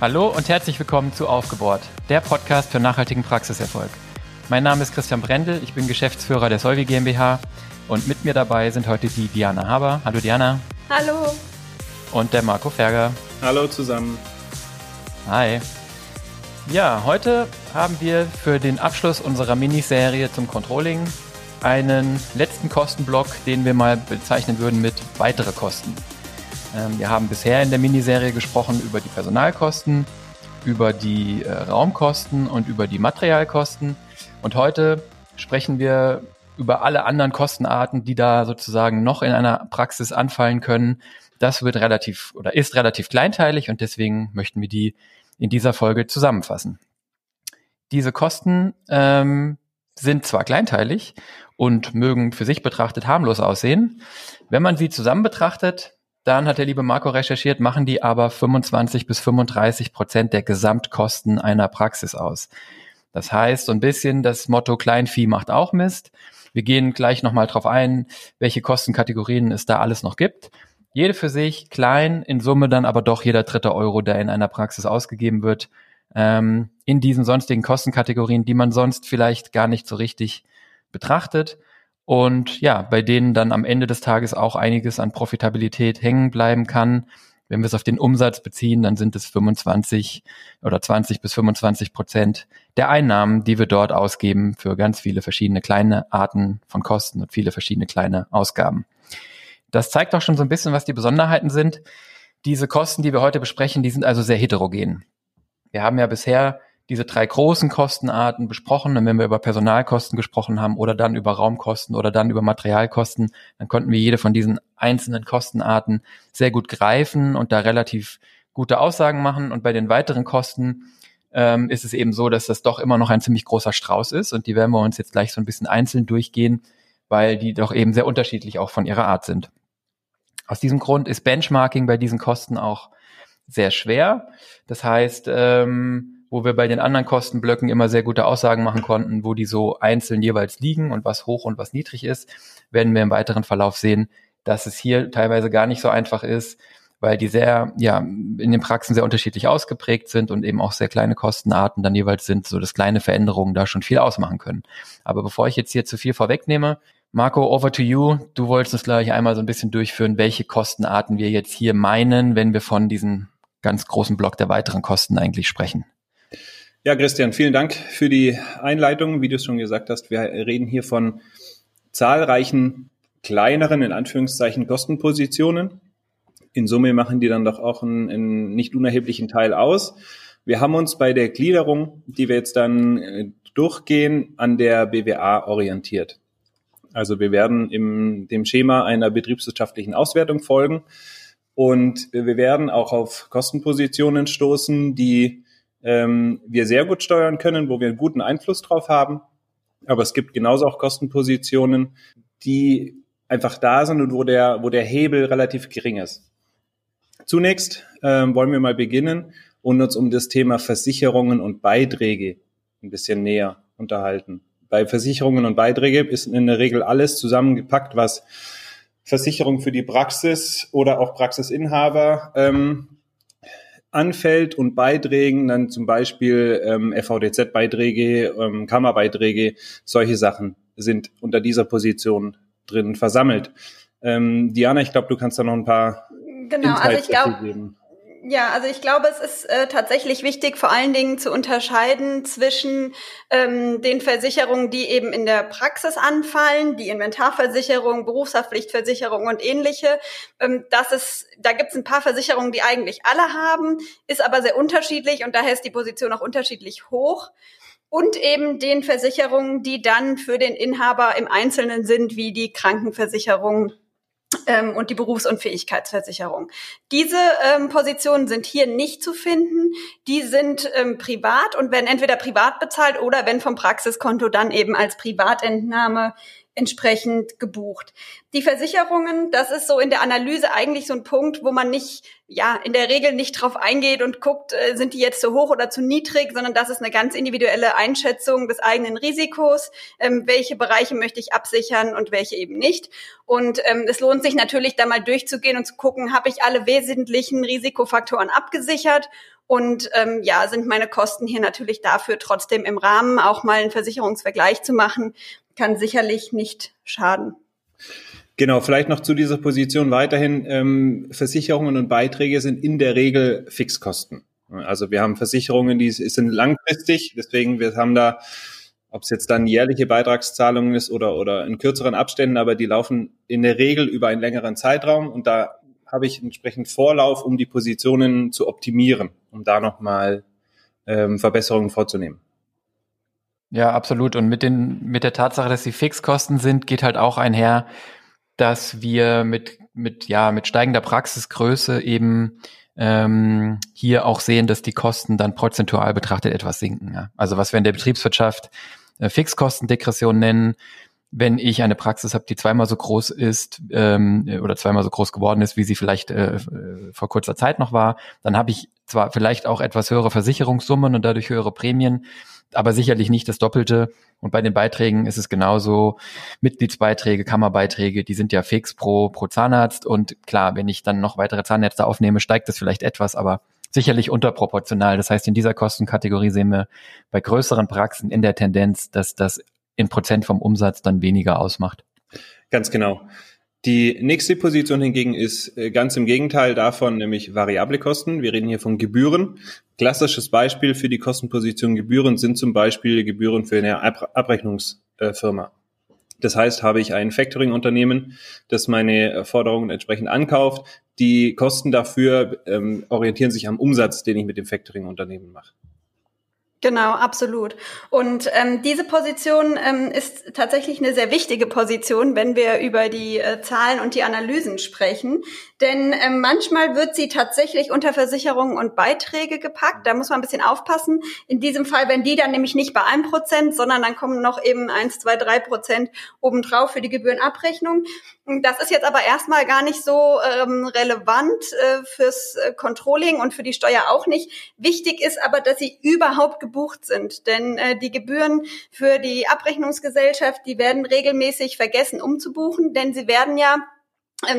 Hallo und herzlich willkommen zu Aufgebohrt, der Podcast für nachhaltigen Praxiserfolg. Mein Name ist Christian Brendel, ich bin Geschäftsführer der Solvi GmbH und mit mir dabei sind heute die Diana Haber. Hallo Diana. Hallo. Und der Marco Ferger. Hallo zusammen. Hi. Ja, heute haben wir für den Abschluss unserer Miniserie zum Controlling einen letzten Kostenblock, den wir mal bezeichnen würden mit weitere Kosten. Wir haben bisher in der Miniserie gesprochen über die Personalkosten, über die Raumkosten und über die Materialkosten. Und heute sprechen wir über alle anderen Kostenarten, die da sozusagen noch in einer Praxis anfallen können. Das wird relativ oder ist relativ kleinteilig und deswegen möchten wir die in dieser Folge zusammenfassen. Diese Kosten sind zwar kleinteilig und mögen für sich betrachtet harmlos aussehen. Wenn man sie zusammen betrachtet, dann hat der liebe Marco recherchiert, machen die aber 25-35% der Gesamtkosten einer Praxis aus. Das heißt, so ein bisschen das Motto Kleinvieh macht auch Mist. Wir gehen gleich nochmal drauf ein, welche Kostenkategorien es da alles noch gibt. Jede für sich, klein, in Summe dann aber doch jeder dritte Euro, der in einer Praxis ausgegeben wird, in diesen sonstigen Kostenkategorien, die man sonst vielleicht gar nicht so richtig betrachtet. Und ja, bei denen dann am Ende des Tages auch einiges an Profitabilität hängen bleiben kann. Wenn wir es auf den Umsatz beziehen, dann sind es 20-25% der Einnahmen, die wir dort ausgeben für ganz viele verschiedene kleine Arten von Kosten und viele verschiedene kleine Ausgaben. Das zeigt auch schon so ein bisschen, was die Besonderheiten sind. Diese Kosten, die wir heute besprechen, die sind also sehr heterogen. Wir haben ja bisher diese drei großen Kostenarten besprochen. Und wenn wir über Personalkosten gesprochen haben oder dann über Raumkosten oder dann über Materialkosten, dann konnten wir jede von diesen einzelnen Kostenarten sehr gut greifen und da relativ gute Aussagen machen. Und bei den weiteren Kosten ist es eben so, dass das doch immer noch ein ziemlich großer Strauß ist. Und die werden wir uns jetzt gleich so ein bisschen einzeln durchgehen, weil die doch eben sehr unterschiedlich auch von ihrer Art sind. Aus diesem Grund ist Benchmarking bei diesen Kosten auch sehr schwer. Das heißt, wo wir bei den anderen Kostenblöcken immer sehr gute Aussagen machen konnten, wo die so einzeln jeweils liegen und was hoch und was niedrig ist, werden wir im weiteren Verlauf sehen, dass es hier teilweise gar nicht so einfach ist, weil die sehr, ja, in den Praxen sehr unterschiedlich ausgeprägt sind und eben auch sehr kleine Kostenarten dann jeweils sind, so dass kleine Veränderungen da schon viel ausmachen können. Aber bevor ich jetzt hier zu viel vorwegnehme, Marco, over to you. Du wolltest uns gleich einmal so ein bisschen durchführen, welche Kostenarten wir jetzt hier meinen, wenn wir von diesem ganz großen Block der weiteren Kosten eigentlich sprechen. Ja, Christian, vielen Dank für die Einleitung. Wie du es schon gesagt hast, wir reden hier von zahlreichen kleineren, in Anführungszeichen, Kostenpositionen. In Summe machen die dann doch auch einen nicht unerheblichen Teil aus. Wir haben uns bei der Gliederung, die wir jetzt dann durchgehen, an der BWA orientiert. Also wir werden dem Schema einer betriebswirtschaftlichen Auswertung folgen und wir werden auch auf Kostenpositionen stoßen, die wir sehr gut steuern können, wo wir einen guten Einfluss drauf haben. Aber es gibt genauso auch Kostenpositionen, die einfach da sind und wo der Hebel relativ gering ist. Zunächst wollen wir mal beginnen und uns um das Thema Versicherungen und Beiträge ein bisschen näher unterhalten. Bei Versicherungen und Beiträge ist in der Regel alles zusammengepackt, was Versicherung für die Praxis oder auch Praxisinhaber anfällt und Beiträgen, dann zum Beispiel FVDZ-Beiträge, Kammerbeiträge, solche Sachen sind unter dieser Position drin versammelt. Diana, ich glaube, du kannst da noch ein paar Insights dazu geben. Ja, also ich glaube, es ist tatsächlich wichtig, vor allen Dingen zu unterscheiden zwischen den Versicherungen, die eben in der Praxis anfallen, die Inventarversicherung, Berufshaftpflichtversicherung und ähnliche. Da gibt es ein paar Versicherungen, die eigentlich alle haben, ist aber sehr unterschiedlich und daher ist die Position auch unterschiedlich hoch. Und eben den Versicherungen, die dann für den Inhaber im Einzelnen sind, wie die Krankenversicherung und die Berufsunfähigkeitsversicherung. Diese Positionen sind hier nicht zu finden. Die sind privat und werden entweder privat bezahlt oder wenn vom Praxiskonto dann eben als Privatentnahme entsprechend gebucht. Die Versicherungen, das ist so in der Analyse eigentlich so ein Punkt, wo man nicht, ja, in der Regel nicht drauf eingeht und guckt, sind die jetzt zu hoch oder zu niedrig, sondern das ist eine ganz individuelle Einschätzung des eigenen Risikos, welche Bereiche möchte ich absichern und welche eben nicht. Und es lohnt sich natürlich, da mal durchzugehen und zu gucken, habe ich alle wesentlichen Risikofaktoren abgesichert Und ja, sind meine Kosten hier natürlich dafür trotzdem im Rahmen. Auch mal einen Versicherungsvergleich zu machen, kann sicherlich nicht schaden. Genau, vielleicht noch zu dieser Position weiterhin. Versicherungen und Beiträge sind in der Regel Fixkosten. Also wir haben Versicherungen, die sind langfristig, deswegen wir haben da, ob es jetzt dann jährliche Beitragszahlungen ist oder in kürzeren Abständen, aber die laufen in der Regel über einen längeren Zeitraum und da habe ich entsprechend Vorlauf, um die Positionen zu optimieren, um da nochmal Verbesserungen vorzunehmen. Ja, absolut. Und mit der Tatsache, dass sie Fixkosten sind, geht halt auch einher, dass wir mit steigender Praxisgröße eben hier auch sehen, dass die Kosten dann prozentual betrachtet etwas sinken. Ja? Also was wir in der Betriebswirtschaft Fixkostendegression nennen, wenn ich eine Praxis habe, die zweimal so groß ist oder zweimal so groß geworden ist, wie sie vielleicht vor kurzer Zeit noch war, dann habe ich zwar vielleicht auch etwas höhere Versicherungssummen und dadurch höhere Prämien, aber sicherlich nicht das Doppelte. Und bei den Beiträgen ist es genauso. Mitgliedsbeiträge, Kammerbeiträge, die sind ja fix pro Zahnarzt. Und klar, wenn ich dann noch weitere Zahnärzte aufnehme, steigt das vielleicht etwas, aber sicherlich unterproportional. Das heißt, in dieser Kostenkategorie sehen wir bei größeren Praxen in der Tendenz, dass das in Prozent vom Umsatz dann weniger ausmacht. Ganz genau. Die nächste Position hingegen ist ganz im Gegenteil davon, nämlich variable Kosten. Wir reden hier von Gebühren. Klassisches Beispiel für die Kostenposition Gebühren sind zum Beispiel Gebühren für eine Abrechnungsfirma. Das heißt, habe ich ein Factoring-Unternehmen, das meine Forderungen entsprechend ankauft. Die Kosten dafür orientieren sich am Umsatz, den ich mit dem Factoring-Unternehmen mache. Genau, absolut. Und diese Position ist tatsächlich eine sehr wichtige Position, wenn wir über die Zahlen und die Analysen sprechen. Denn manchmal wird sie tatsächlich unter Versicherungen und Beiträge gepackt. Da muss man ein bisschen aufpassen. In diesem Fall wären die dann nämlich nicht bei 1%, sondern dann kommen noch eben 1, 2, 3% obendrauf für die Gebührenabrechnung. Das ist jetzt aber erstmal gar nicht so relevant fürs Controlling und für die Steuer auch nicht. Wichtig ist aber, dass sie überhaupt gebucht sind, denn die Gebühren für die Abrechnungsgesellschaft, die werden regelmäßig vergessen umzubuchen, denn sie werden ja,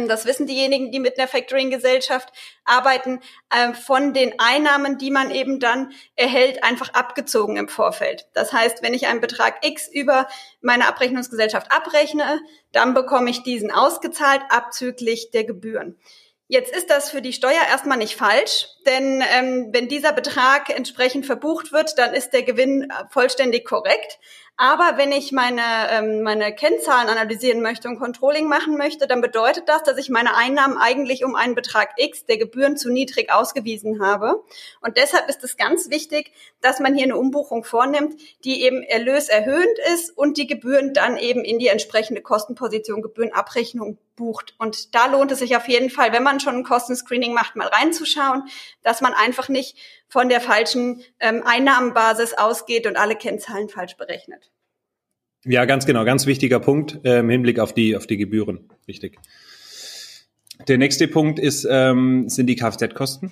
das wissen diejenigen, die mit einer Factoring-Gesellschaft arbeiten, von den Einnahmen, die man eben dann erhält, einfach abgezogen im Vorfeld. Das heißt, wenn ich einen Betrag X über meine Abrechnungsgesellschaft abrechne, dann bekomme ich diesen ausgezahlt abzüglich der Gebühren. Jetzt ist das für die Steuer erstmal nicht falsch, denn wenn dieser Betrag entsprechend verbucht wird, dann ist der Gewinn vollständig korrekt. Aber wenn ich meine Kennzahlen analysieren möchte und Controlling machen möchte, dann bedeutet das, dass ich meine Einnahmen eigentlich um einen Betrag X der Gebühren zu niedrig ausgewiesen habe. Und deshalb ist es ganz wichtig, dass man hier eine Umbuchung vornimmt, die eben erlöserhöhend ist und die Gebühren dann eben in die entsprechende Kostenposition Gebührenabrechnung bucht. Und da lohnt es sich auf jeden Fall, wenn man schon ein Kostenscreening macht, mal reinzuschauen, dass man einfach nicht von der falschen Einnahmenbasis ausgeht und alle Kennzahlen falsch berechnet. Ja, ganz genau, ganz wichtiger Punkt im Hinblick auf die Gebühren, richtig. Der nächste Punkt sind die Kfz-Kosten.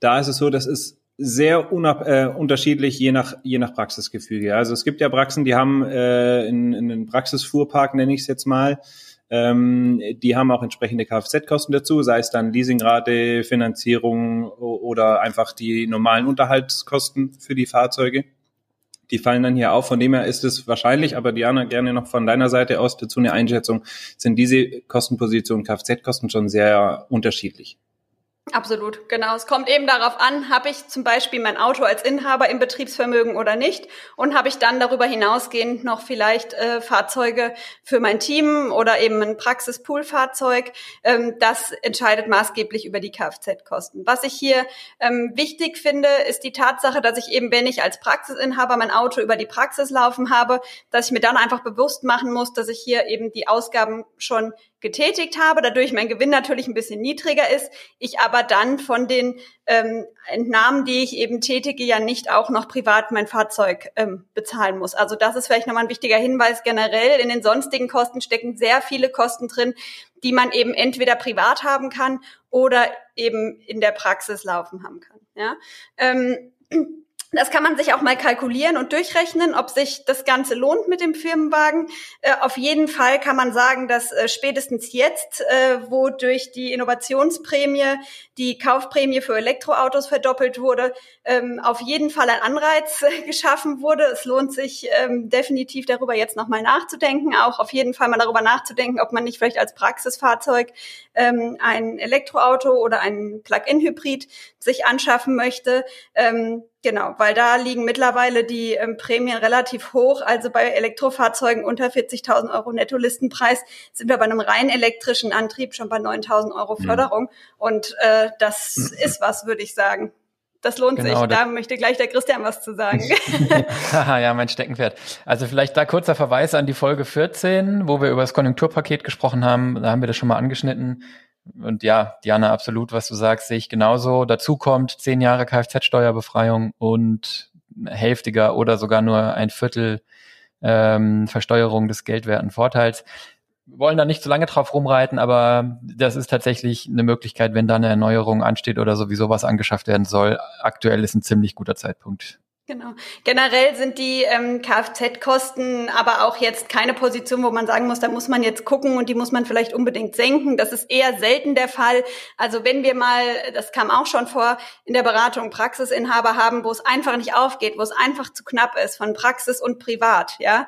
Da ist es so, das ist sehr unterschiedlich je nach Praxisgefüge. Also es gibt ja Praxen, die haben in den Praxisfuhrpark, nenne ich es jetzt mal, die haben auch entsprechende Kfz-Kosten dazu, sei es dann Leasingrate, Finanzierung oder einfach die normalen Unterhaltskosten für die Fahrzeuge. Die fallen dann hier auf. Von dem her ist es wahrscheinlich, aber Diana, gerne noch von deiner Seite aus dazu eine Einschätzung, sind diese Kostenpositionen, Kfz-Kosten schon sehr unterschiedlich. Absolut, genau. Es kommt eben darauf an, habe ich zum Beispiel mein Auto als Inhaber im Betriebsvermögen oder nicht und habe ich dann darüber hinausgehend noch vielleicht Fahrzeuge für mein Team oder eben ein Praxispoolfahrzeug. Das entscheidet maßgeblich über die Kfz-Kosten. Was ich hier wichtig finde, ist die Tatsache, dass ich eben, wenn ich als Praxisinhaber mein Auto über die Praxis laufen habe, dass ich mir dann einfach bewusst machen muss, dass ich hier eben die Ausgaben schon getätigt habe, dadurch mein Gewinn natürlich ein bisschen niedriger ist, ich aber dann von den Entnahmen, die ich eben tätige, ja nicht auch noch privat mein Fahrzeug bezahlen muss. Also das ist vielleicht nochmal ein wichtiger Hinweis generell. In den sonstigen Kosten stecken sehr viele Kosten drin, die man eben entweder privat haben kann oder eben in der Praxis laufen haben kann. Ja? Das kann man sich auch mal kalkulieren und durchrechnen, ob sich das Ganze lohnt mit dem Firmenwagen. Auf jeden Fall kann man sagen, dass spätestens jetzt, wo durch die Innovationsprämie die Kaufprämie für Elektroautos verdoppelt wurde, auf jeden Fall ein Anreiz geschaffen wurde. Es lohnt sich definitiv darüber jetzt nochmal nachzudenken, auch auf jeden Fall mal darüber nachzudenken, ob man nicht vielleicht als Praxisfahrzeug ein Elektroauto oder einen Plug-in-Hybrid sich anschaffen möchte. Genau, weil da liegen mittlerweile die Prämien relativ hoch. Also bei Elektrofahrzeugen unter 40.000 Euro Nettolistenpreis sind wir bei einem rein elektrischen Antrieb schon bei 9.000 Euro Förderung. Und das ist was, würde ich sagen. Das lohnt sich. Da möchte gleich der Christian was zu sagen. Haha, ja, mein Steckenpferd. Also vielleicht da kurzer Verweis an die Folge 14, wo wir über das Konjunkturpaket gesprochen haben. Da haben wir das schon mal angeschnitten. Und ja, Diana, absolut, was du sagst, sehe ich genauso. Dazu kommt 10 Jahre Kfz-Steuerbefreiung und hälftiger oder sogar nur ein Viertel Versteuerung des geldwerten Vorteils. Wir wollen da nicht so lange drauf rumreiten, aber das ist tatsächlich eine Möglichkeit, wenn da eine Erneuerung ansteht oder sowieso was angeschafft werden soll. Aktuell ist ein ziemlich guter Zeitpunkt. Genau. Generell sind die Kfz-Kosten aber auch jetzt keine Position, wo man sagen muss, da muss man jetzt gucken und die muss man vielleicht unbedingt senken. Das ist eher selten der Fall. Also wenn wir mal, das kam auch schon vor, in der Beratung Praxisinhaber haben, wo es einfach nicht aufgeht, wo es einfach zu knapp ist von Praxis und Privat, ja,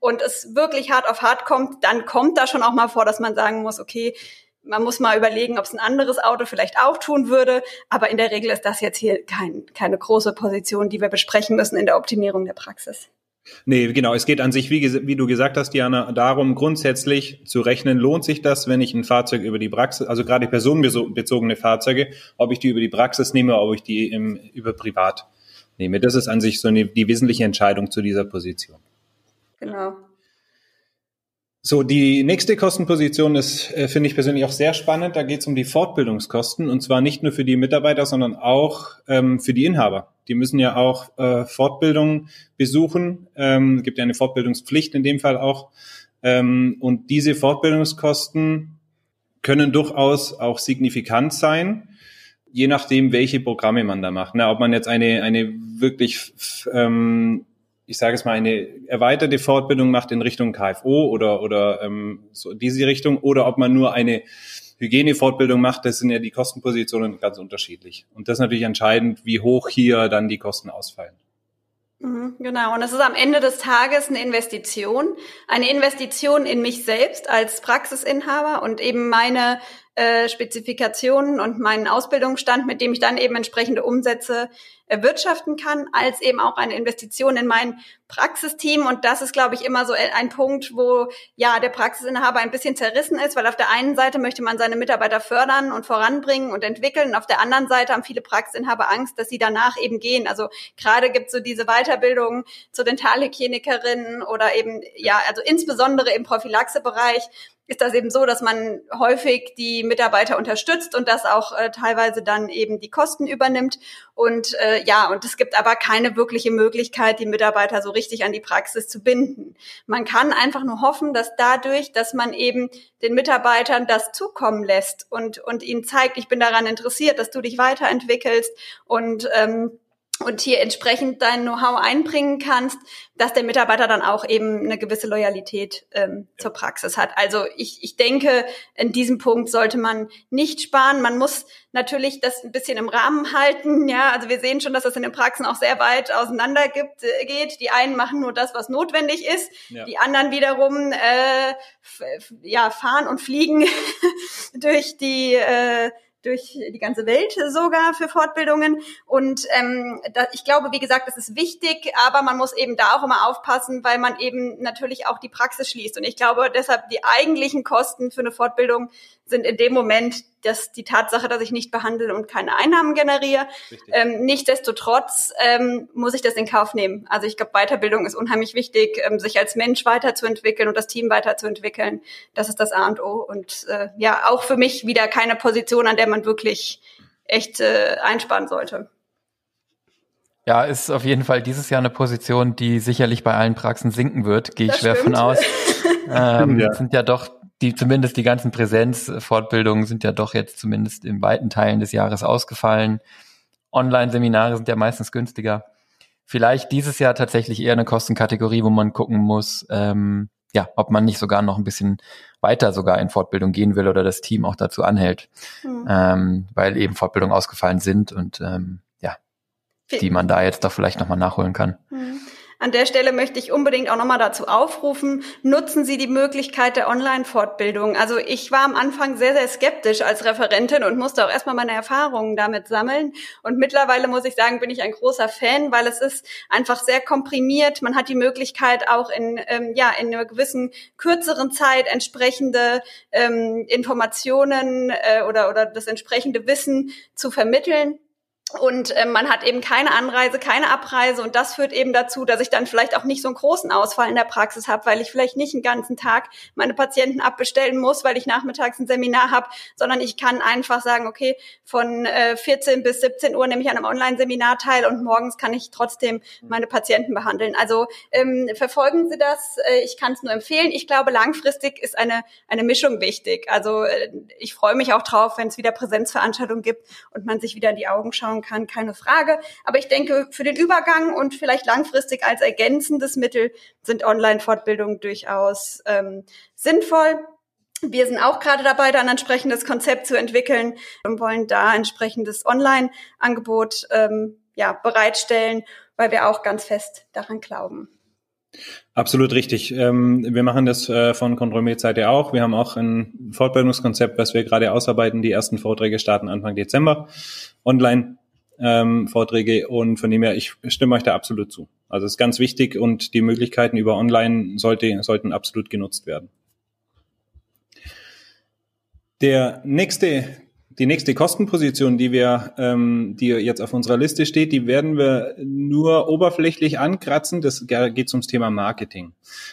und es wirklich hart auf hart kommt, dann kommt da schon auch mal vor, dass man sagen muss, okay, man muss mal überlegen, ob es ein anderes Auto vielleicht auch tun würde. Aber in der Regel ist das jetzt hier keine große Position, die wir besprechen müssen in der Optimierung der Praxis. Nee, genau. Es geht an sich, wie du gesagt hast, Diana, darum, grundsätzlich zu rechnen, lohnt sich das, wenn ich ein Fahrzeug über die Praxis, also gerade personenbezogene Fahrzeuge, ob ich die über die Praxis nehme, ob ich die über Privat nehme. Das ist an sich so die wesentliche Entscheidung zu dieser Position. Genau. So, die nächste Kostenposition ist, finde ich persönlich auch sehr spannend. Da geht es um die Fortbildungskosten, und zwar nicht nur für die Mitarbeiter, sondern auch für die Inhaber. Die müssen ja auch Fortbildungen besuchen. Es gibt ja eine Fortbildungspflicht in dem Fall auch. Und diese Fortbildungskosten können durchaus auch signifikant sein, je nachdem, welche Programme man da macht. Na, ob man jetzt eine wirklich ich sage es mal, eine erweiterte Fortbildung macht in Richtung KFO oder so diese Richtung, oder ob man nur eine Hygienefortbildung macht, das sind ja die Kostenpositionen ganz unterschiedlich. Und das ist natürlich entscheidend, wie hoch hier dann die Kosten ausfallen. Genau, und es ist am Ende des Tages eine Investition in mich selbst als Praxisinhaber und eben meine Spezifikationen und meinen Ausbildungsstand, mit dem ich dann eben entsprechende Umsätze erwirtschaften kann, als eben auch eine Investition in mein Praxisteam. Und das ist, glaube ich, immer so ein Punkt, wo ja der Praxisinhaber ein bisschen zerrissen ist, weil auf der einen Seite möchte man seine Mitarbeiter fördern und voranbringen und entwickeln. Auf der anderen Seite haben viele Praxisinhaber Angst, dass sie danach eben gehen. Also gerade gibt es so diese Weiterbildungen zur Dentalhygienikerin oder eben, ja, also insbesondere im Prophylaxebereich ist das eben so, dass man häufig die Mitarbeiter unterstützt und das auch teilweise dann eben die Kosten übernimmt. Und und es gibt aber keine wirkliche Möglichkeit, die Mitarbeiter so richtig an die Praxis zu binden. Man kann einfach nur hoffen, dass dadurch, dass man eben den Mitarbeitern das zukommen lässt und ihnen zeigt, ich bin daran interessiert, dass du dich weiterentwickelst und hier entsprechend dein Know-how einbringen kannst, dass der Mitarbeiter dann auch eben eine gewisse Loyalität zur Praxis hat. Also ich denke, in diesem Punkt sollte man nicht sparen. Man muss natürlich das ein bisschen im Rahmen halten. Ja, also wir sehen schon, dass das in den Praxen auch sehr weit auseinander geht. Die einen machen nur das, was notwendig ist. Ja. Die anderen wiederum fahren und fliegen durch die ganze Welt sogar für Fortbildungen. Und ich glaube, wie gesagt, das ist wichtig, aber man muss eben da auch immer aufpassen, weil man eben natürlich auch die Praxis schließt. Und ich glaube, deshalb die eigentlichen Kosten für eine Fortbildung sind in dem Moment, dass die Tatsache, dass ich nicht behandle und keine Einnahmen generiere. Nichtsdestotrotz muss ich das in Kauf nehmen. Also ich glaube, Weiterbildung ist unheimlich wichtig, sich als Mensch weiterzuentwickeln und das Team weiterzuentwickeln. Das ist das A und O. Und auch für mich wieder keine Position, an der man wirklich echt einsparen sollte. Ja, ist auf jeden Fall dieses Jahr eine Position, die sicherlich bei allen Praxen sinken wird, gehe ich schwer von aus. Sind ja doch zumindest die ganzen Präsenzfortbildungen sind ja doch jetzt zumindest in weiten Teilen des Jahres ausgefallen. Online-Seminare sind ja meistens günstiger. Vielleicht dieses Jahr tatsächlich eher eine Kostenkategorie, wo man gucken muss, ob man nicht sogar noch ein bisschen weiter sogar in Fortbildung gehen will oder das Team auch dazu anhält, weil eben Fortbildungen ausgefallen sind und die man da jetzt doch vielleicht nochmal nachholen kann. Mhm. An der Stelle möchte ich unbedingt auch nochmal dazu aufrufen, nutzen Sie die Möglichkeit der Online-Fortbildung. Also ich war am Anfang sehr, sehr skeptisch als Referentin und musste auch erstmal meine Erfahrungen damit sammeln. Und mittlerweile, muss ich sagen, bin ich ein großer Fan, weil es ist einfach sehr komprimiert. Man hat die Möglichkeit, auch in einer gewissen kürzeren Zeit entsprechende Informationen oder das entsprechende Wissen zu vermitteln. Und man hat eben keine Anreise, keine Abreise und das führt eben dazu, dass ich dann vielleicht auch nicht so einen großen Ausfall in der Praxis habe, weil ich vielleicht nicht den ganzen Tag meine Patienten abbestellen muss, weil ich nachmittags ein Seminar habe, sondern ich kann einfach sagen, okay, von 14 bis 17 Uhr nehme ich an einem Online-Seminar teil und morgens kann ich trotzdem meine Patienten behandeln. Also verfolgen Sie das, ich kann es nur empfehlen. Ich glaube, langfristig ist eine Mischung wichtig. Also ich freue mich auch drauf, wenn es wieder Präsenzveranstaltungen gibt und man sich wieder in die Augen schauen kann, keine Frage. Aber ich denke, für den Übergang und vielleicht langfristig als ergänzendes Mittel sind Online-Fortbildungen durchaus sinnvoll. Wir sind auch gerade dabei, dann ein entsprechendes Konzept zu entwickeln und wollen da entsprechendes Online-Angebot bereitstellen, weil wir auch ganz fest daran glauben. Absolut richtig. Wir machen das von Kontrollmedizeit ja auch. Wir haben auch ein Fortbildungskonzept, was wir gerade ausarbeiten. Die ersten Vorträge starten Anfang Dezember. Online-Vorträge und von dem her, ich stimme euch da absolut zu. Also es ist ganz wichtig und die Möglichkeiten über Online sollten absolut genutzt werden. Die nächste Kostenposition, die jetzt auf unserer Liste steht, die werden wir nur oberflächlich ankratzen. Das geht ums Thema Marketing.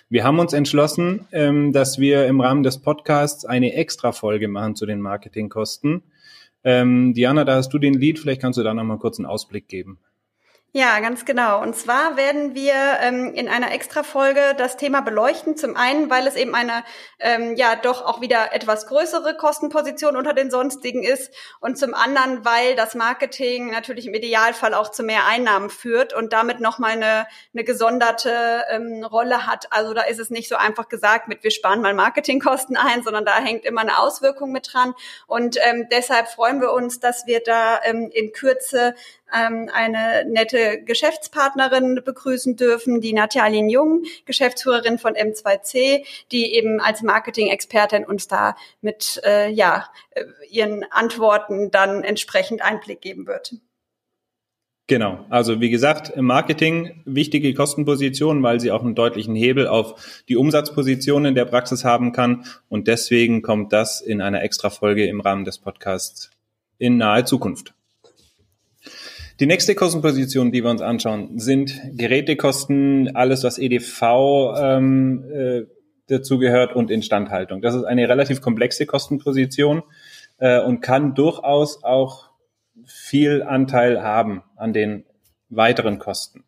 Wir haben uns entschlossen, dass wir im Rahmen des Podcasts eine Extra-Folge machen zu den Marketingkosten. Diana, da hast du den Lead. Vielleicht kannst du da nochmal kurz einen Ausblick geben. Ja, ganz genau. Und zwar werden wir in einer Extra-Folge das Thema beleuchten. Zum einen, weil es eben eine doch auch wieder etwas größere Kostenposition unter den sonstigen ist und zum anderen, weil das Marketing natürlich im Idealfall auch zu mehr Einnahmen führt und damit nochmal eine gesonderte Rolle hat. Also da ist es nicht so einfach gesagt mit, wir sparen mal Marketingkosten ein, sondern da hängt immer eine Auswirkung mit dran. Und deshalb freuen wir uns, dass wir da in Kürze eine nette Geschäftspartnerin begrüßen dürfen, die Nathalie Jung, Geschäftsführerin von M2C, die eben als Marketing-Expertin uns da mit ihren Antworten dann entsprechend Einblick geben wird. Genau, also wie gesagt, im Marketing wichtige Kostenposition, weil sie auch einen deutlichen Hebel auf die Umsatzpositionen der Praxis haben kann und deswegen kommt das in einer Extra-Folge im Rahmen des Podcasts in naher Zukunft. Die nächste Kostenposition, die wir uns anschauen, sind Gerätekosten, alles was EDV dazu gehört und Instandhaltung. Das ist eine relativ komplexe Kostenposition und kann durchaus auch viel Anteil haben an den weiteren Kosten.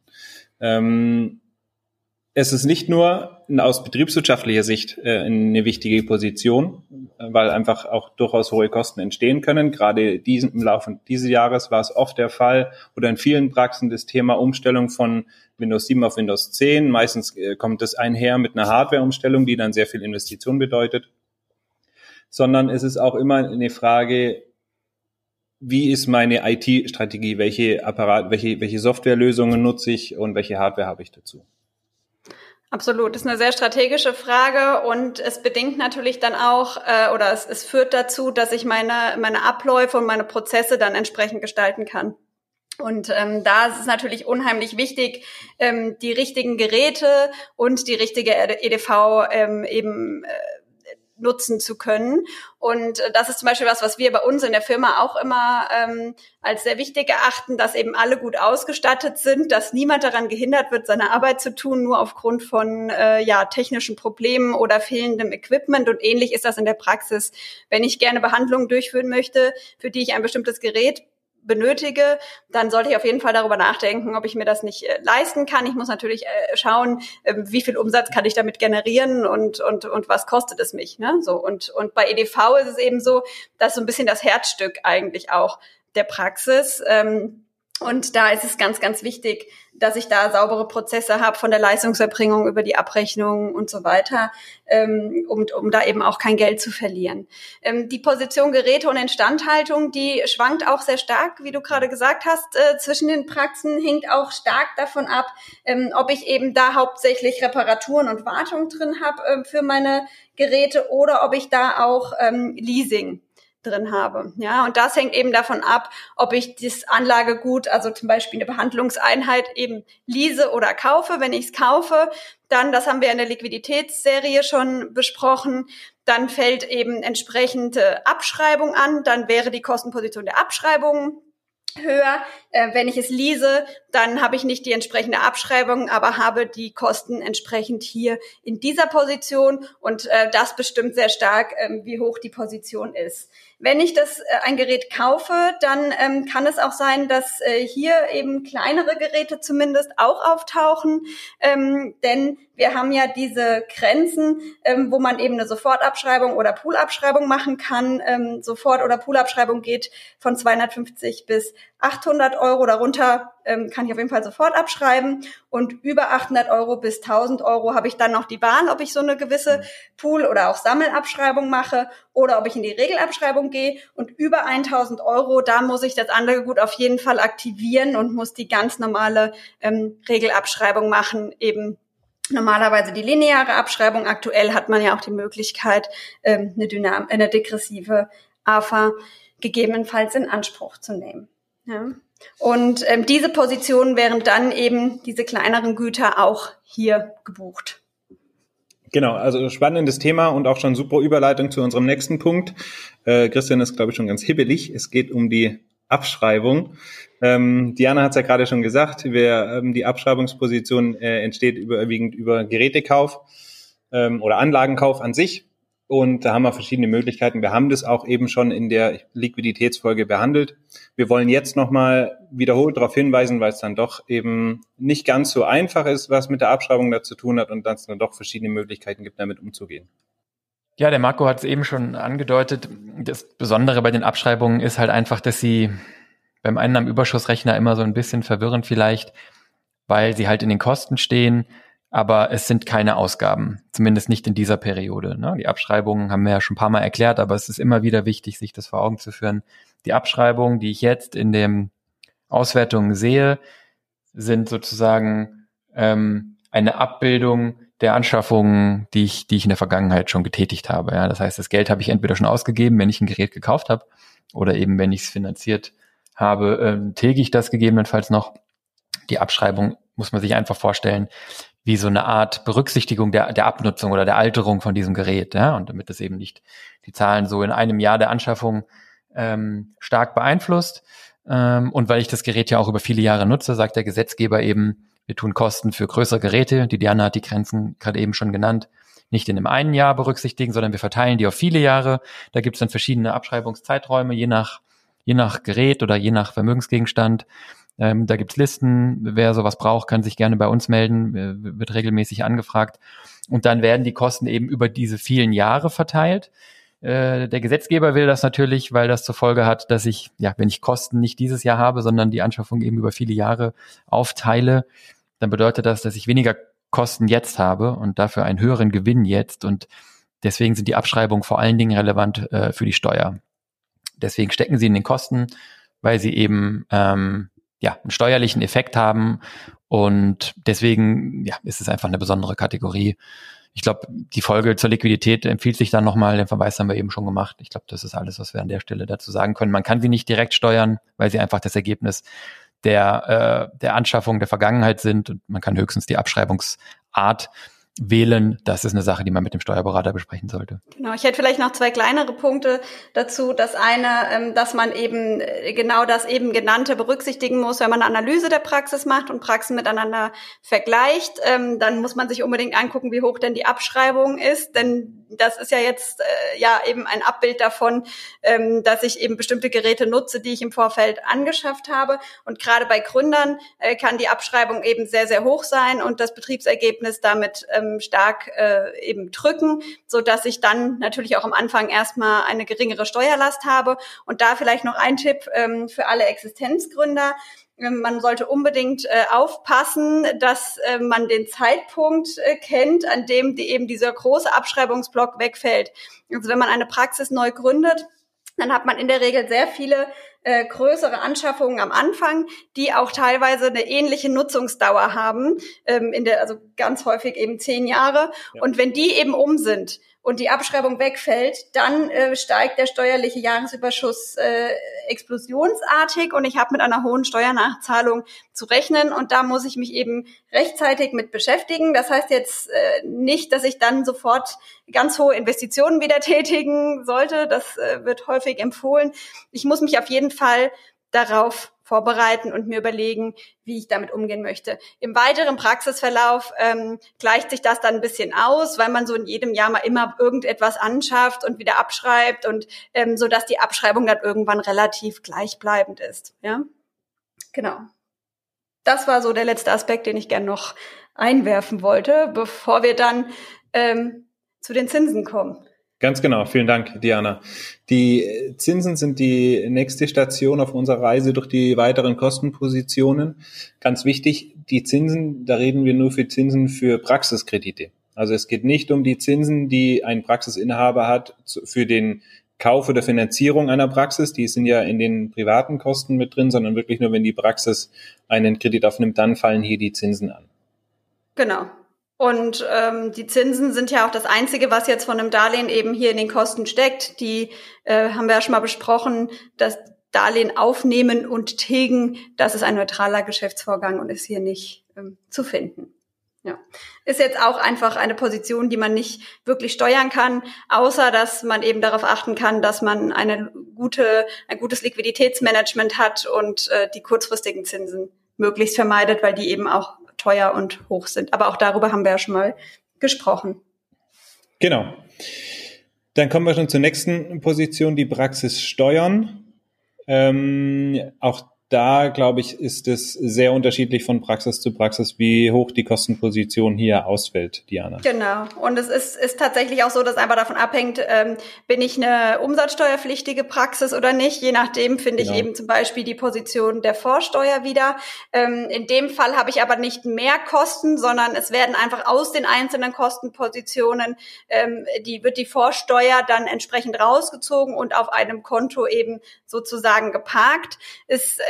Es ist nicht nur aus betriebswirtschaftlicher Sicht eine wichtige Position, weil einfach auch durchaus hohe Kosten entstehen können. Gerade im Laufe dieses Jahres war es oft der Fall oder in vielen Praxen das Thema Umstellung von Windows 7 auf Windows 10. Meistens kommt das einher mit einer Hardware-Umstellung, die dann sehr viel Investition bedeutet. Sondern es ist auch immer eine Frage, wie ist meine IT-Strategie? Welche Softwarelösungen nutze ich und welche Hardware habe ich dazu? Absolut, das ist eine sehr strategische Frage und es bedingt natürlich dann auch es führt dazu, dass ich meine Abläufe und meine Prozesse dann entsprechend gestalten kann. Und da ist es natürlich unheimlich wichtig, die richtigen Geräte und die richtige EDV nutzen zu können. Und das ist zum Beispiel was wir bei uns in der Firma auch immer als sehr wichtig erachten, dass eben alle gut ausgestattet sind, dass niemand daran gehindert wird, seine Arbeit zu tun, nur aufgrund von technischen Problemen oder fehlendem Equipment. Und ähnlich ist das in der Praxis. Wenn ich gerne Behandlungen durchführen möchte, für die ich ein bestimmtes Gerät benötige, dann sollte ich auf jeden Fall darüber nachdenken, ob ich mir das nicht leisten kann. Ich muss natürlich schauen, wie viel Umsatz kann ich damit generieren und was kostet es mich, ne? So und bei EDV ist es eben so, dass so ein bisschen das Herzstück eigentlich auch der Praxis Und da ist es ganz, ganz wichtig, dass ich da saubere Prozesse habe von der Leistungserbringung über die Abrechnung und so weiter, um da eben auch kein Geld zu verlieren. Die Position Geräte und Instandhaltung, die schwankt auch sehr stark, wie du gerade gesagt hast, zwischen den Praxen, hängt auch stark davon ab, ob ich eben da hauptsächlich Reparaturen und Wartung drin habe für meine Geräte oder ob ich da auch Leasing drin habe. Ja, und das hängt eben davon ab, ob ich das Anlagegut, also zum Beispiel eine Behandlungseinheit, eben lease oder kaufe. Wenn ich es kaufe, dann, das haben wir in der Liquiditätsserie schon besprochen, dann fällt eben entsprechende Abschreibung an, dann wäre die Kostenposition der Abschreibung höher. Wenn ich es lease, dann habe ich nicht die entsprechende Abschreibung, aber habe die Kosten entsprechend hier in dieser Position und das bestimmt sehr stark, wie hoch die Position ist. Wenn ich ein Gerät kaufe, dann kann es auch sein, dass hier eben kleinere Geräte zumindest auch auftauchen, denn wir haben ja diese Grenzen, wo man eben eine Sofortabschreibung oder Poolabschreibung machen kann. Sofort- oder Poolabschreibung geht von 250 bis 800 Euro. Darunter kann ich auf jeden Fall sofort abschreiben. Und über 800 Euro bis 1000 Euro habe ich dann noch die Wahl, ob ich so eine gewisse Pool- oder auch Sammelabschreibung mache oder ob ich in die Regelabschreibung gehe. Und über 1000 Euro, da muss ich das Anlagegut auf jeden Fall aktivieren und muss die ganz normale Regelabschreibung machen, eben normalerweise die lineare Abschreibung. Aktuell hat man ja auch die Möglichkeit, eine degressive AFA gegebenenfalls in Anspruch zu nehmen. Ja. Und diese Positionen wären dann eben diese kleineren Güter auch hier gebucht. Genau, also spannendes Thema und auch schon super Überleitung zu unserem nächsten Punkt. Christian ist, glaube ich, schon ganz hibbelig. Es geht um die Abschreibung. Diana hat es ja gerade schon gesagt, die Abschreibungsposition entsteht überwiegend über Gerätekauf oder Anlagenkauf an sich und da haben wir verschiedene Möglichkeiten. Wir haben das auch eben schon in der Liquiditätsfolge behandelt. Wir wollen jetzt nochmal wiederholt darauf hinweisen, weil es dann doch eben nicht ganz so einfach ist, was mit der Abschreibung da zu tun hat und dass es dann doch verschiedene Möglichkeiten gibt, damit umzugehen. Ja, der Marco hat es eben schon angedeutet. Das Besondere bei den Abschreibungen ist halt einfach, dass sie beim Einnahmenüberschussrechner immer so ein bisschen verwirrend vielleicht, weil sie halt in den Kosten stehen, aber es sind keine Ausgaben, zumindest nicht in dieser Periode. Ne? Die Abschreibungen haben wir ja schon ein paar Mal erklärt, aber es ist immer wieder wichtig, sich das vor Augen zu führen. Die Abschreibungen, die ich jetzt in den Auswertungen sehe, sind sozusagen eine Abbildung der Anschaffungen, die ich in der Vergangenheit schon getätigt habe. Ja, das heißt, das Geld habe ich entweder schon ausgegeben, wenn ich ein Gerät gekauft habe, oder eben, wenn ich es finanziert habe, tilge ich das gegebenenfalls noch. Die Abschreibung muss man sich einfach vorstellen, wie so eine Art Berücksichtigung der Abnutzung oder der Alterung von diesem Gerät. Ja? Und damit das eben nicht die Zahlen so in einem Jahr der Anschaffung stark beeinflusst. Und weil ich das Gerät ja auch über viele Jahre nutze, sagt der Gesetzgeber eben, wir tun Kosten für größere Geräte, die Diana hat die Grenzen gerade eben schon genannt, nicht in dem einen Jahr berücksichtigen, sondern wir verteilen die auf viele Jahre. Da gibt es dann verschiedene Abschreibungszeiträume, je nach Gerät oder je nach Vermögensgegenstand. Da gibt es Listen, wer sowas braucht, kann sich gerne bei uns melden, wird regelmäßig angefragt. Und dann werden die Kosten eben über diese vielen Jahre verteilt. Der Gesetzgeber will das natürlich, weil das zur Folge hat, dass ich, ja, wenn ich Kosten nicht dieses Jahr habe, sondern die Anschaffung eben über viele Jahre aufteile, dann bedeutet das, dass ich weniger Kosten jetzt habe und dafür einen höheren Gewinn jetzt. Und deswegen sind die Abschreibungen vor allen Dingen relevant für die Steuer. Deswegen stecken sie in den Kosten, weil sie eben einen steuerlichen Effekt haben. Und deswegen ist es einfach eine besondere Kategorie. Ich glaube, die Folge zur Liquidität empfiehlt sich dann nochmal. Den Verweis haben wir eben schon gemacht. Ich glaube, das ist alles, was wir an der Stelle dazu sagen können. Man kann sie nicht direkt steuern, weil sie einfach das Ergebnis der Anschaffung der Vergangenheit sind. Und man kann höchstens die Abschreibungsart wählen. Das ist eine Sache, die man mit dem Steuerberater besprechen sollte. Genau, ich hätte vielleicht noch zwei kleinere Punkte dazu. Das eine, dass man eben genau das eben genannte berücksichtigen muss, wenn man eine Analyse der Praxis macht und Praxen miteinander vergleicht. Dann muss man sich unbedingt angucken, wie hoch denn die Abschreibung ist, denn das ist ja jetzt eben ein Abbild davon, dass ich eben bestimmte Geräte nutze, die ich im Vorfeld angeschafft habe. Und gerade bei Gründern kann die Abschreibung eben sehr, sehr hoch sein und das Betriebsergebnis damit stark eben drücken, sodass ich dann natürlich auch am Anfang erstmal eine geringere Steuerlast habe. Und da vielleicht noch ein Tipp für alle Existenzgründer. Man sollte unbedingt aufpassen, dass man den Zeitpunkt kennt, an dem eben dieser große Abschreibungsblock wegfällt. Also wenn man eine Praxis neu gründet, dann hat man in der Regel sehr viele größere Anschaffungen am Anfang, die auch teilweise eine ähnliche Nutzungsdauer haben, also ganz häufig eben 10 Jahre. Ja. Und wenn die eben um sind und die Abschreibung wegfällt, dann steigt der steuerliche Jahresüberschuss explosionsartig und ich habe mit einer hohen Steuernachzahlung zu rechnen und da muss ich mich eben rechtzeitig mit beschäftigen. Das heißt jetzt nicht, dass ich dann sofort ganz hohe Investitionen wieder tätigen sollte. Das wird häufig empfohlen. Ich muss mich auf jeden Fall darauf vorbereiten und mir überlegen, wie ich damit umgehen möchte. Im weiteren Praxisverlauf gleicht sich das dann ein bisschen aus, weil man so in jedem Jahr mal immer irgendetwas anschafft und wieder abschreibt und so, dass die Abschreibung dann irgendwann relativ gleichbleibend ist. Ja, genau. Das war so der letzte Aspekt, den ich gerne noch einwerfen wollte, bevor wir dann zu den Zinsen kommen. Ganz genau. Vielen Dank, Diana. Die Zinsen sind die nächste Station auf unserer Reise durch die weiteren Kostenpositionen. Ganz wichtig, die Zinsen, da reden wir nur für Zinsen für Praxiskredite. Also es geht nicht um die Zinsen, die ein Praxisinhaber hat für den Kauf oder Finanzierung einer Praxis. Die sind ja in den privaten Kosten mit drin, sondern wirklich nur, wenn die Praxis einen Kredit aufnimmt, dann fallen hier die Zinsen an. Genau. Und die Zinsen sind ja auch das Einzige, was jetzt von einem Darlehen eben hier in den Kosten steckt. Die haben wir ja schon mal besprochen, das Darlehen aufnehmen und tilgen, das ist ein neutraler Geschäftsvorgang und ist hier nicht zu finden. Ja, ist jetzt auch einfach eine Position, die man nicht wirklich steuern kann, außer dass man eben darauf achten kann, dass man ein gutes Liquiditätsmanagement hat und die kurzfristigen Zinsen möglichst vermeidet, weil die eben auch teuer und hoch sind. Aber auch darüber haben wir ja schon mal gesprochen. Genau. Dann kommen wir schon zur nächsten Position, die Praxissteuern. Auch da, glaube ich, ist es sehr unterschiedlich von Praxis zu Praxis, wie hoch die Kostenposition hier ausfällt, Diana. Genau. Und es ist tatsächlich auch so, dass einfach davon abhängt, bin ich eine umsatzsteuerpflichtige Praxis oder nicht. Je nachdem finde ich eben zum Beispiel die Position der Vorsteuer wieder. In dem Fall habe ich aber nicht mehr Kosten, sondern es werden einfach aus den einzelnen Kostenpositionen, die Vorsteuer dann entsprechend rausgezogen und auf einem Konto eben sozusagen geparkt. Ist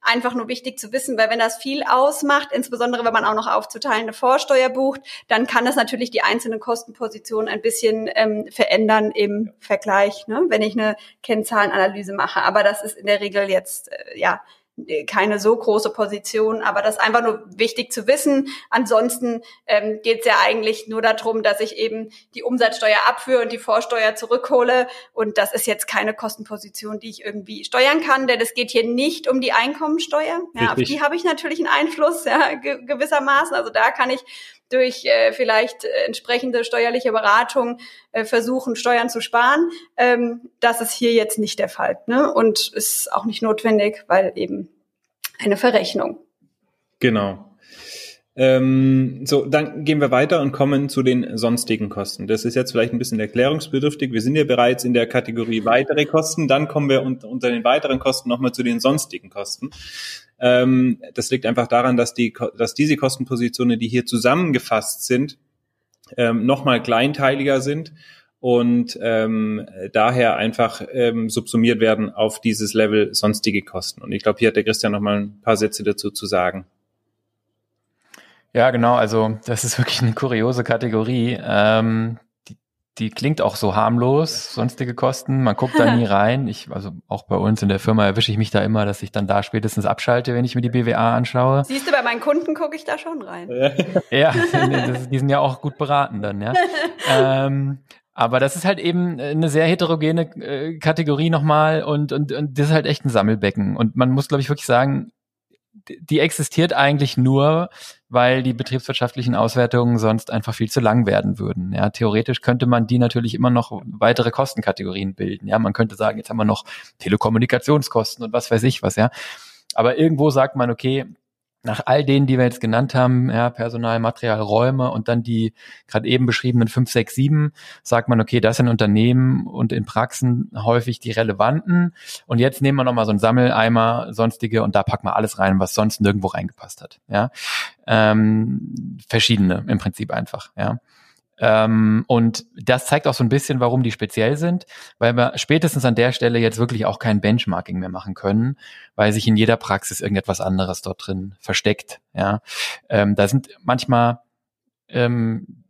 einfach nur wichtig zu wissen, weil wenn das viel ausmacht, insbesondere wenn man auch noch aufzuteilende Vorsteuer bucht, dann kann das natürlich die einzelnen Kostenpositionen ein bisschen verändern im Vergleich, ne, wenn ich eine Kennzahlenanalyse mache. Aber das ist in der Regel jetzt keine so große Position, aber das ist einfach nur wichtig zu wissen. Ansonsten geht es ja eigentlich nur darum, dass ich eben die Umsatzsteuer abführe und die Vorsteuer zurückhole und das ist jetzt keine Kostenposition, die ich irgendwie steuern kann, denn es geht hier nicht um die Einkommensteuer. Ja, auf die habe ich natürlich einen Einfluss, ja, gewissermaßen. Also da kann ich durch vielleicht entsprechende steuerliche Beratung versuchen, Steuern zu sparen. Das ist hier jetzt nicht der Fall, ne? Und ist auch nicht notwendig, weil eben eine Verrechnung. Genau. So, dann gehen wir weiter und kommen zu den sonstigen Kosten. Das ist jetzt vielleicht ein bisschen erklärungsbedürftig. Wir sind ja bereits in der Kategorie weitere Kosten. Dann kommen wir unter den weiteren Kosten nochmal zu den sonstigen Kosten. Das liegt einfach daran, dass diese Kostenpositionen, die hier zusammengefasst sind, nochmal kleinteiliger sind und daher einfach subsumiert werden auf dieses Level sonstige Kosten. Und ich glaube, hier hat der Christian nochmal ein paar Sätze dazu zu sagen. Ja, genau. Also das ist wirklich eine kuriose Kategorie. Die klingt auch so harmlos, sonstige Kosten. Man guckt da nie rein. Also auch bei uns in der Firma erwische ich mich da immer, dass ich dann da spätestens abschalte, wenn ich mir die BWA anschaue. Siehst du, bei meinen Kunden gucke ich da schon rein. Ja, die sind ja auch gut beraten dann. Ja. Aber das ist halt eben eine sehr heterogene Kategorie nochmal und das ist halt echt ein Sammelbecken. Und man muss, glaube ich, wirklich sagen, die existiert eigentlich nur, weil die betriebswirtschaftlichen Auswertungen sonst einfach viel zu lang werden würden. Ja, theoretisch könnte man die natürlich immer noch weitere Kostenkategorien bilden. Ja, man könnte sagen, jetzt haben wir noch Telekommunikationskosten und was weiß ich was. Ja, aber irgendwo sagt man, okay, nach all denen, die wir jetzt genannt haben, ja, Personal, Material, Räume und dann die gerade eben beschriebenen 5, 6, 7, sagt man, okay, das sind Unternehmen und in Praxen häufig die relevanten. Und jetzt nehmen wir nochmal so einen Sammeleimer, sonstige, und da packen wir alles rein, was sonst nirgendwo reingepasst hat. Ja? Verschiedene im Prinzip einfach, ja. Und das zeigt auch so ein bisschen, warum die speziell sind, weil wir spätestens an der Stelle jetzt wirklich auch kein Benchmarking mehr machen können, weil sich in jeder Praxis irgendetwas anderes dort drin versteckt. Ja, da sind manchmal bei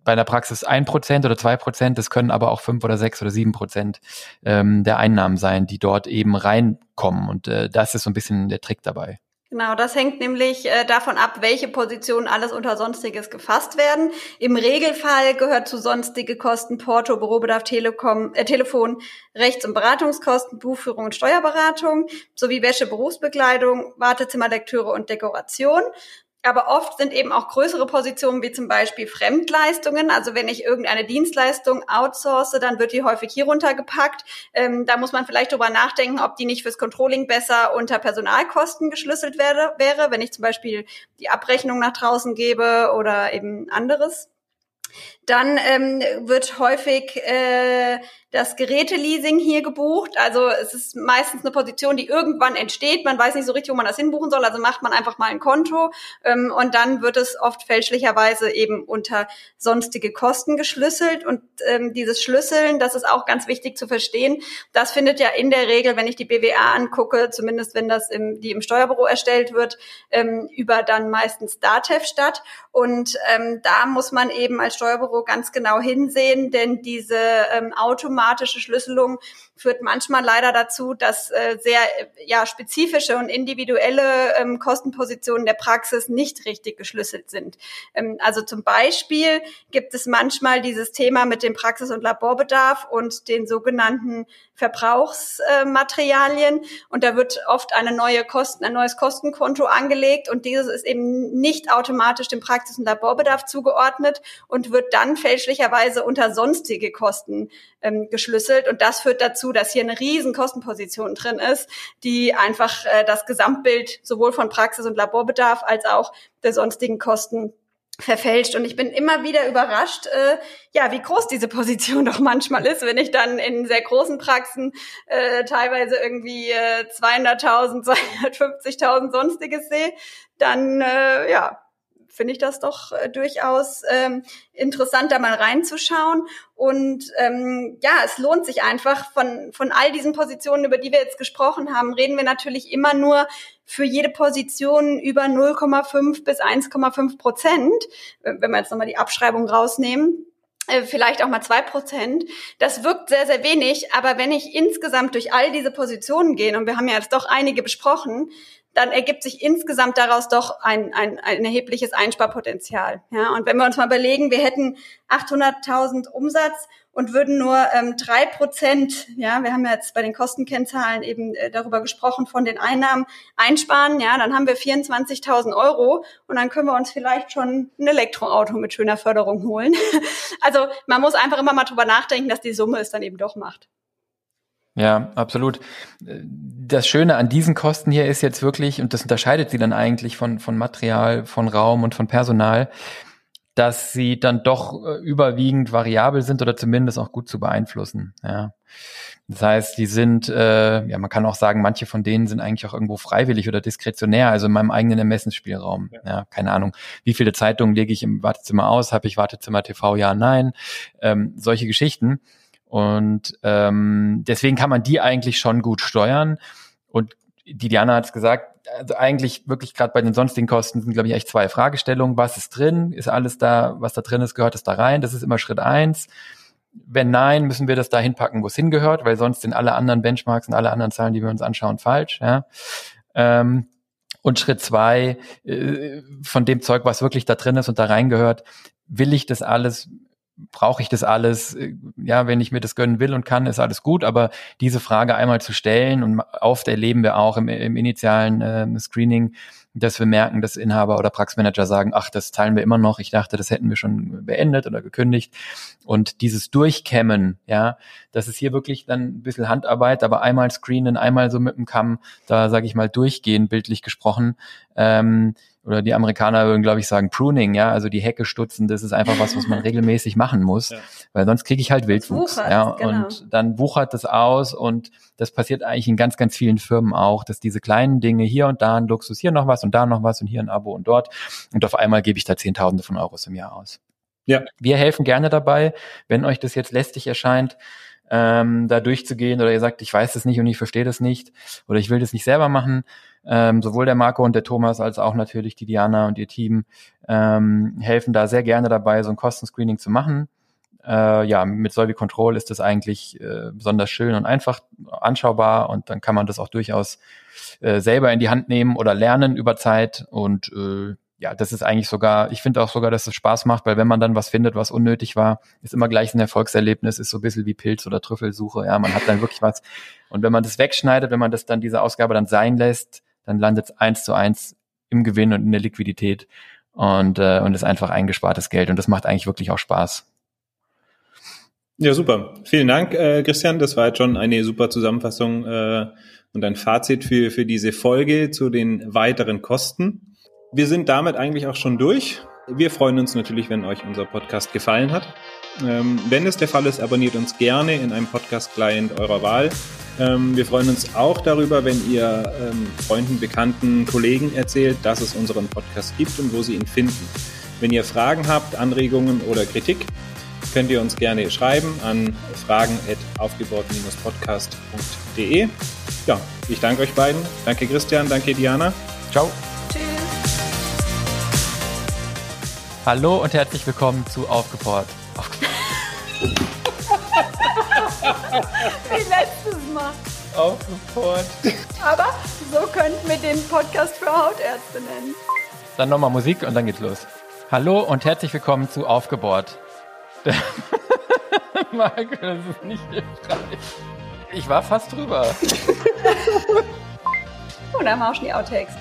einer Praxis 1% oder 2%, das können aber auch 5 oder 6 oder 7% der Einnahmen sein, die dort eben reinkommen. Und das ist so ein bisschen der Trick dabei. Genau, das hängt nämlich davon ab, welche Positionen alles unter Sonstiges gefasst werden. Im Regelfall gehört zu sonstige Kosten Porto, Bürobedarf, Telekom, Telefon, Rechts- und Beratungskosten, Buchführung und Steuerberatung, sowie Wäsche, Berufsbekleidung, Wartezimmer, Lektüre und Dekoration. Aber oft sind eben auch größere Positionen wie zum Beispiel Fremdleistungen. Also wenn ich irgendeine Dienstleistung outsource, dann wird die häufig hier runtergepackt. Da muss man vielleicht drüber nachdenken, ob die nicht fürs Controlling besser unter Personalkosten geschlüsselt wäre, wenn ich zum Beispiel die Abrechnung nach draußen gebe oder eben anderes. Dann wird häufig das Geräteleasing hier gebucht. Also es ist meistens eine Position, die irgendwann entsteht. Man weiß nicht so richtig, wo man das hinbuchen soll. Also macht man einfach mal ein Konto. Und dann wird es oft fälschlicherweise eben unter sonstige Kosten geschlüsselt. Und dieses Schlüsseln, das ist auch ganz wichtig zu verstehen. Das findet ja in der Regel, wenn ich die BWA angucke, zumindest wenn das die im Steuerbüro erstellt wird, über dann meistens DATEV statt. Und da muss man eben als Steuerbüro ganz genau hinsehen, denn diese automatische Schlüsselung führt manchmal leider dazu, dass sehr spezifische und individuelle Kostenpositionen der Praxis nicht richtig geschlüsselt sind. Also zum Beispiel gibt es manchmal dieses Thema mit dem Praxis- und Laborbedarf und den sogenannten Verbrauchsmaterialien. Und da wird oft ein neues Kostenkonto angelegt und dieses ist eben nicht automatisch dem Praxis- und Laborbedarf zugeordnet und wird dann fälschlicherweise unter sonstige Kosten geschlüsselt. Und das führt dazu, dass hier eine riesen Kostenposition drin ist, die einfach das Gesamtbild sowohl von Praxis- und Laborbedarf als auch der sonstigen Kosten verfälscht. Und ich bin immer wieder überrascht, wie groß diese Position doch manchmal ist, wenn ich dann in sehr großen Praxen teilweise irgendwie 200.000, 250.000 Sonstiges sehe, dann finde ich das doch durchaus interessant, da mal reinzuschauen. Und es lohnt sich einfach, von all diesen Positionen, über die wir jetzt gesprochen haben, reden wir natürlich immer nur für jede Position über 0,5 bis 1,5%, wenn wir jetzt nochmal die Abschreibung rausnehmen. Vielleicht auch mal 2%. Das wirkt sehr, sehr wenig. Aber wenn ich insgesamt durch all diese Positionen gehe, und wir haben ja jetzt doch einige besprochen, dann ergibt sich insgesamt daraus doch ein erhebliches Einsparpotenzial. Ja, und wenn wir uns mal überlegen, wir hätten 800.000 Umsatz und würden nur 3%, wir haben ja jetzt bei den Kostenkennzahlen eben darüber gesprochen, von den Einnahmen einsparen, dann haben wir 24.000 Euro und dann können wir uns vielleicht schon ein Elektroauto mit schöner Förderung holen. Also man muss einfach immer mal drüber nachdenken, dass die Summe es dann eben doch macht. Ja, absolut. Das Schöne an diesen Kosten hier ist jetzt wirklich, und das unterscheidet sie dann eigentlich von Material, von Raum und von Personal, dass sie dann doch überwiegend variabel sind oder zumindest auch gut zu beeinflussen. Ja. Das heißt, die sind, man kann auch sagen, manche von denen sind eigentlich auch irgendwo freiwillig oder diskretionär, also in meinem eigenen Ermessensspielraum. Ja, keine Ahnung, wie viele Zeitungen lege ich im Wartezimmer aus? Habe ich Wartezimmer TV? Ja, nein. Solche Geschichten. Und deswegen kann man die eigentlich schon gut steuern. Und die Diana hat es gesagt, also eigentlich wirklich gerade bei den sonstigen Kosten sind, glaube ich, echt zwei Fragestellungen. Was ist drin? Ist alles da, was da drin ist, gehört es da rein? Das ist immer Schritt 1. Wenn nein, müssen wir das da hinpacken, wo es hingehört, weil sonst sind alle anderen Benchmarks und alle anderen Zahlen, die wir uns anschauen, falsch. Ja. Und Schritt 2, von dem Zeug, was wirklich da drin ist und da reingehört, will ich das alles? Brauche ich das alles? Ja, wenn ich mir das gönnen will und kann, ist alles gut. Aber diese Frage einmal zu stellen, und oft erleben wir auch im initialen Screening, dass wir merken, dass Inhaber oder Praxismanager sagen, ach, das teilen wir immer noch, ich dachte, das hätten wir schon beendet oder gekündigt. Und dieses Durchkämmen, ja, das ist hier wirklich dann ein bisschen Handarbeit, aber einmal screenen, einmal so mit dem Kamm, da sage ich mal durchgehen, bildlich gesprochen, oder die Amerikaner würden, glaube ich, sagen Pruning, ja, also die Hecke stutzen, das ist einfach was man regelmäßig machen muss, ja, weil sonst kriege ich halt Wildwuchs, ja, genau. Und dann wuchert das aus und das passiert eigentlich in ganz, ganz vielen Firmen auch, dass diese kleinen Dinge hier und da ein Luxus, hier noch was und da noch was und hier ein Abo und dort und auf einmal gebe ich da Zehntausende von Euros im Jahr aus. Ja. Wir helfen gerne dabei, wenn euch das jetzt lästig erscheint, da durchzugehen oder ihr sagt, ich weiß das nicht und ich verstehe das nicht oder ich will das nicht selber machen. Sowohl der Marco und der Thomas als auch natürlich die Diana und ihr Team helfen da sehr gerne dabei, so ein Kostenscreening zu machen. Ja, mit Solvi Control ist das eigentlich besonders schön und einfach anschaubar und dann kann man das auch durchaus selber in die Hand nehmen oder lernen über Zeit und ja, das ist eigentlich sogar, ich finde auch sogar, dass es Spaß macht, weil wenn man dann was findet, was unnötig war, ist immer gleich ein Erfolgserlebnis, ist so ein bisschen wie Pilz- oder Trüffelsuche, ja, man hat dann wirklich was. Und wenn man das wegschneidet, wenn man das dann, diese Ausgabe dann sein lässt, dann landet es 1:1 im Gewinn und in der Liquidität und ist einfach eingespartes Geld und das macht eigentlich wirklich auch Spaß. Ja, super. Vielen Dank, Christian, das war jetzt schon eine super Zusammenfassung und ein Fazit für diese Folge zu den weiteren Kosten. Wir sind damit eigentlich auch schon durch. Wir freuen uns natürlich, wenn euch unser Podcast gefallen hat. Wenn es der Fall ist, abonniert uns gerne in einem Podcast-Client eurer Wahl. Wir freuen uns auch darüber, wenn ihr Freunden, Bekannten, Kollegen erzählt, dass es unseren Podcast gibt und wo sie ihn finden. Wenn ihr Fragen habt, Anregungen oder Kritik, könnt ihr uns gerne schreiben an fragen@aufgebaut-podcast.de. Ja, ich danke euch beiden. Danke Christian, danke Diana. Ciao. Hallo und herzlich willkommen zu Aufgebaut. Wie letztes Mal. Aufgebaut. Aber so könnten wir den Podcast für Hautärzte nennen. Dann nochmal Musik und dann geht's los. Hallo und herzlich willkommen zu Aufgebaut. Marco, das ist nicht hilfreich. Ich war fast drüber. Und dann machst du die Outtakes.